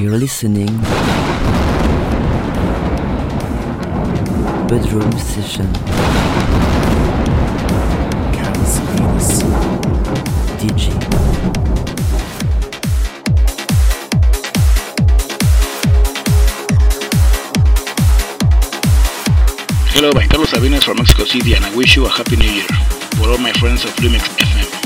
You're listening Bedroom Session, Carlos Sabines DJ. Hello, I'm Carlos Sabines from Mexico City, and I wish you a happy new year for all my friends of Lumix FM.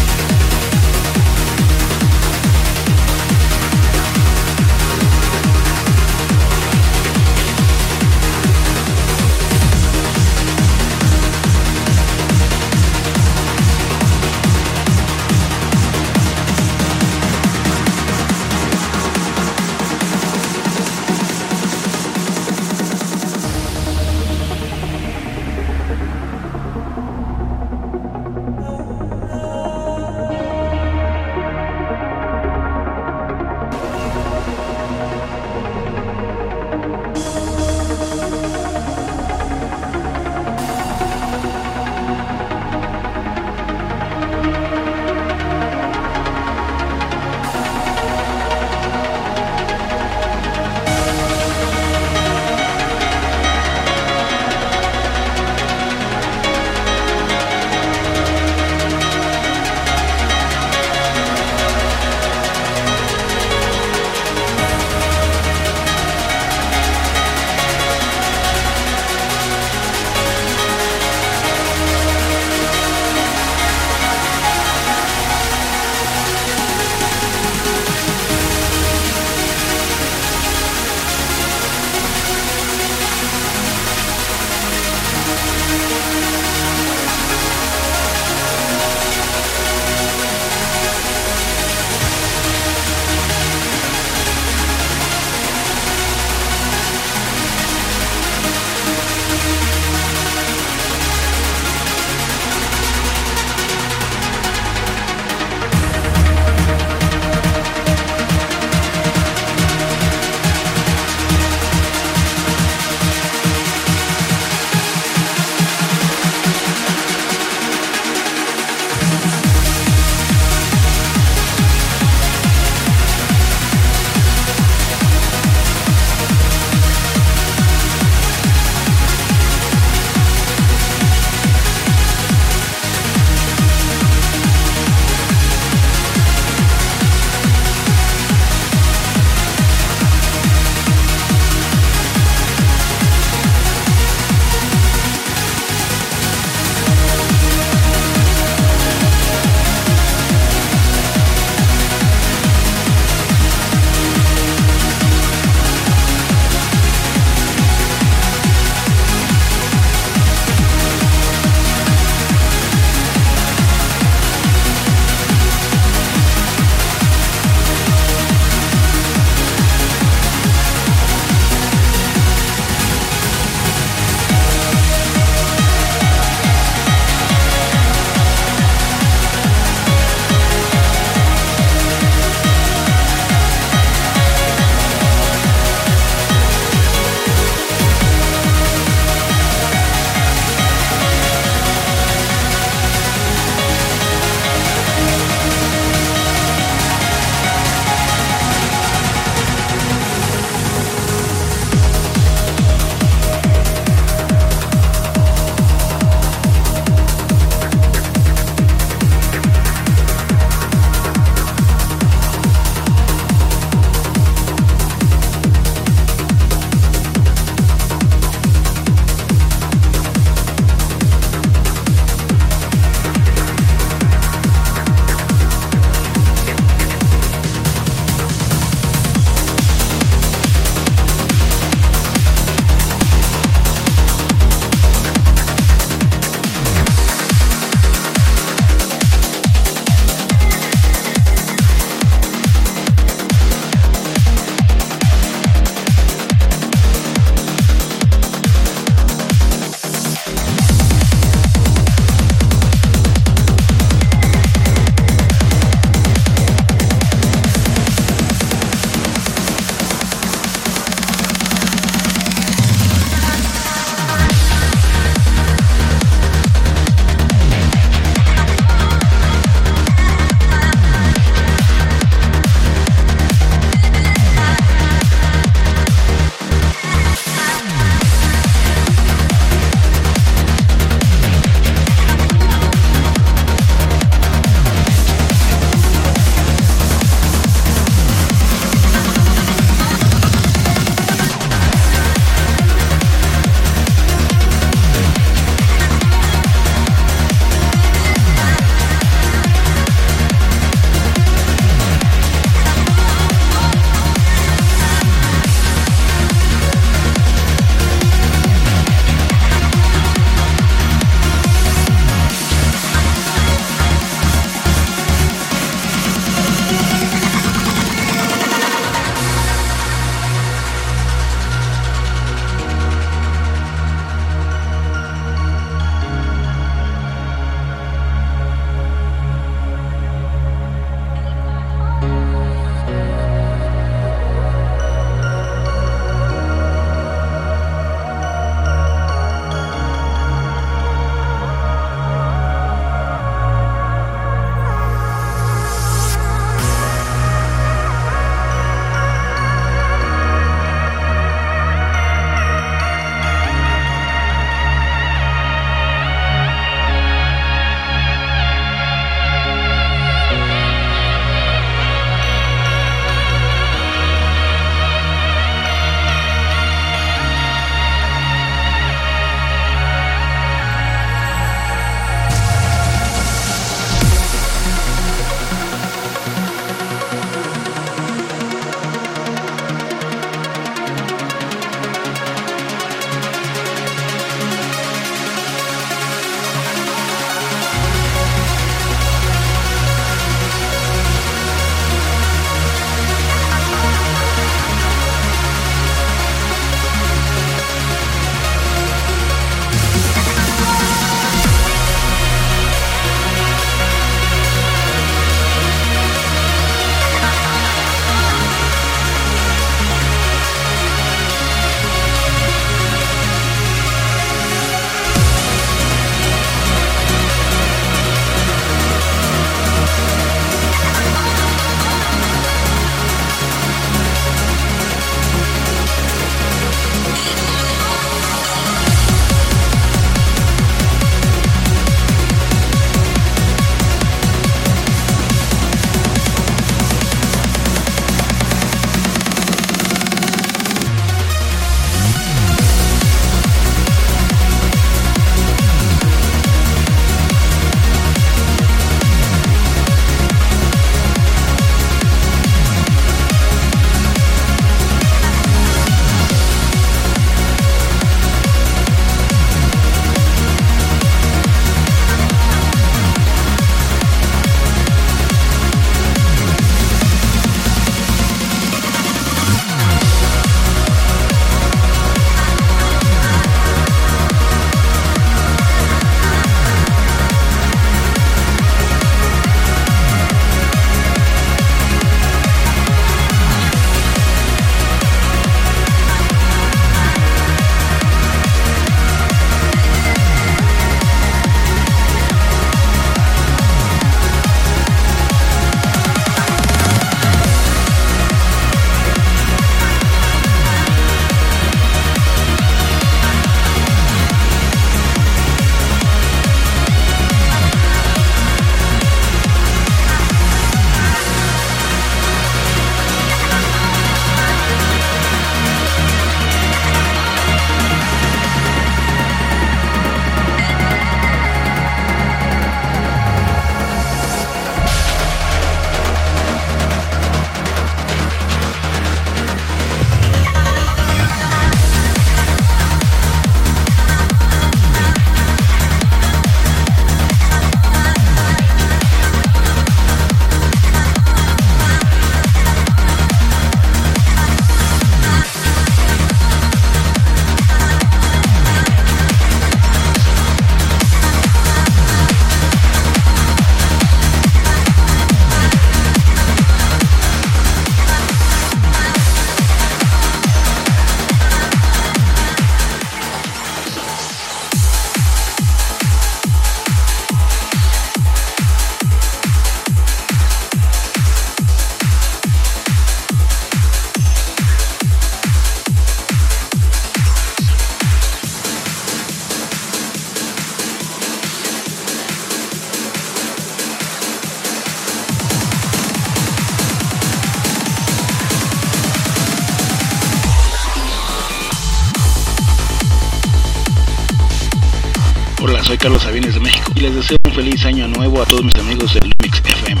soy Carlos Sabines de México y les deseo un feliz año nuevo a todos mis amigos de Lumix FM.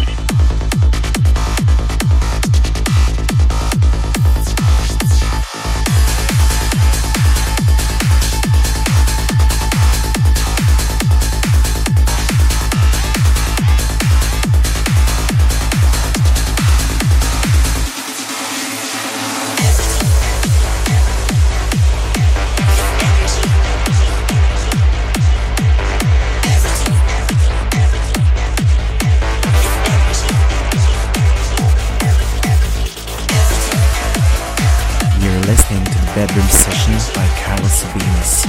Listening to the Bedroom Session by Carlos Sabines.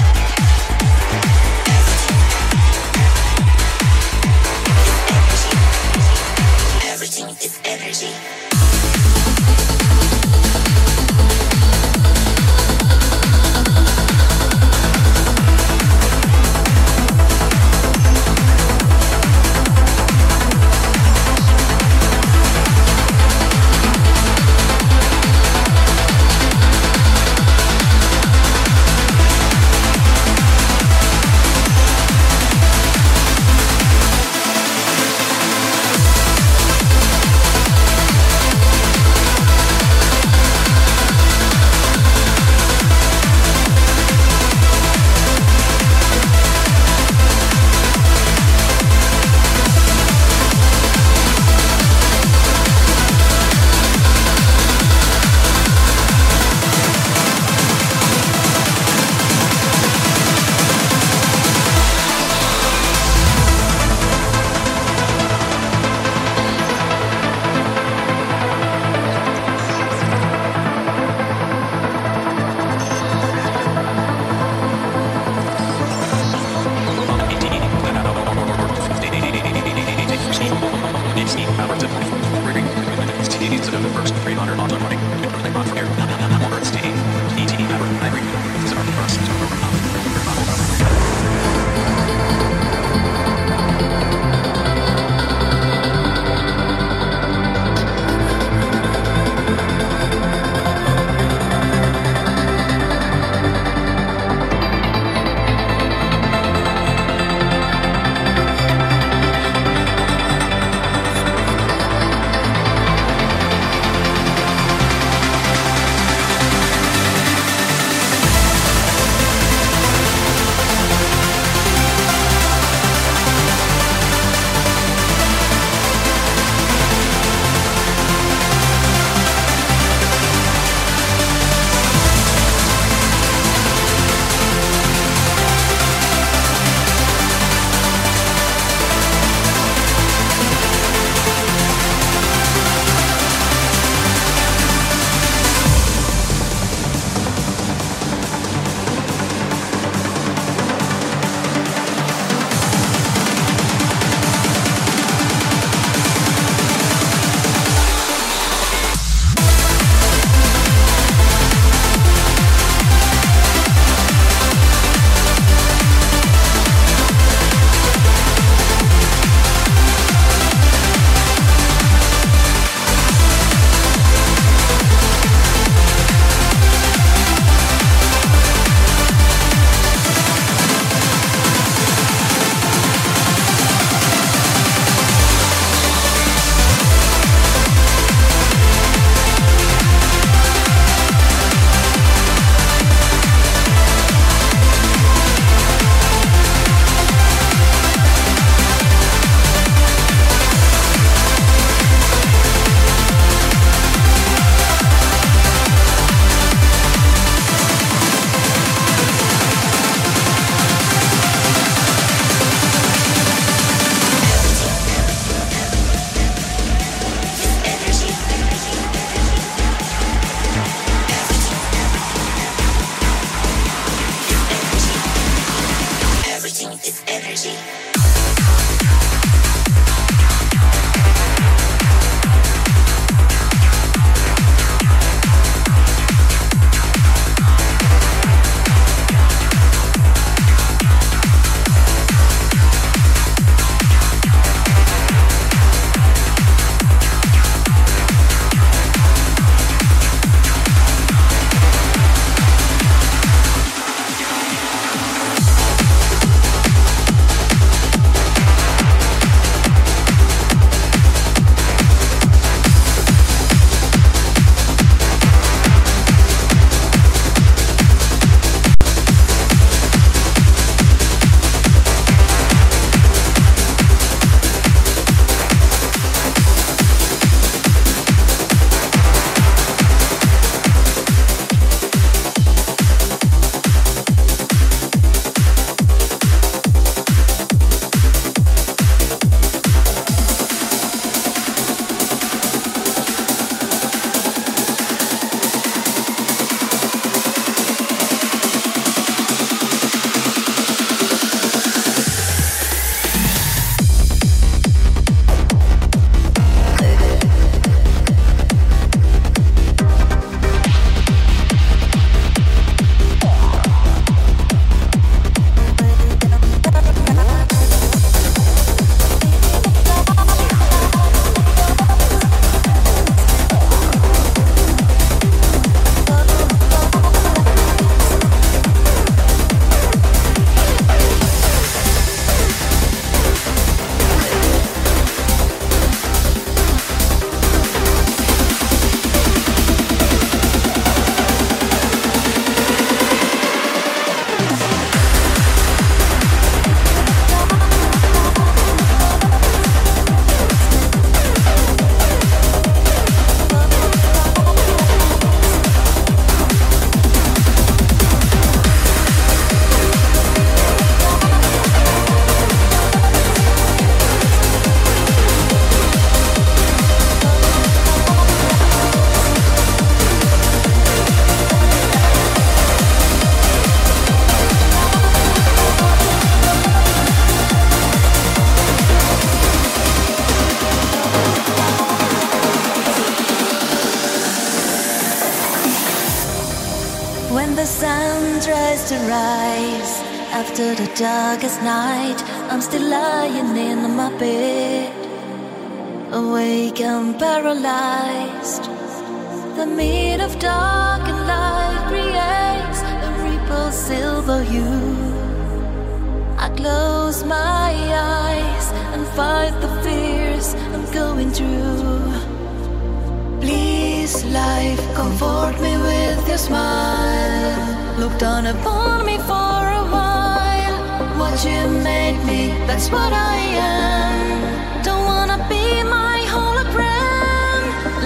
tries to rise after the darkest night. I'm still lying in my bed, awake and paralyzed. The meat of dark and light creates a ripple silver hue. I close my eyes and fight the fears I'm going through. Please, life, comfort me with your smile. Look down upon me for a while. What you made me, that's what I am. Don't wanna be my hologram.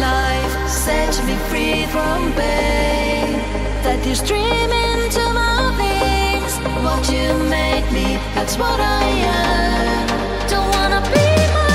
Life, set me free from pain. That you stream into my veins. What you made me, that's what I am. Don't wanna be my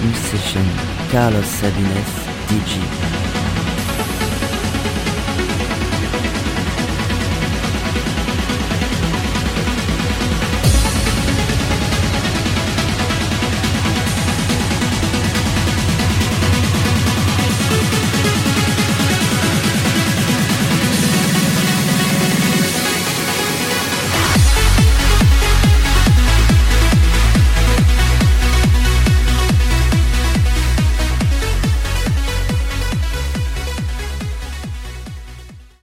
Bedroom Session, Carlos Sabines, DJ.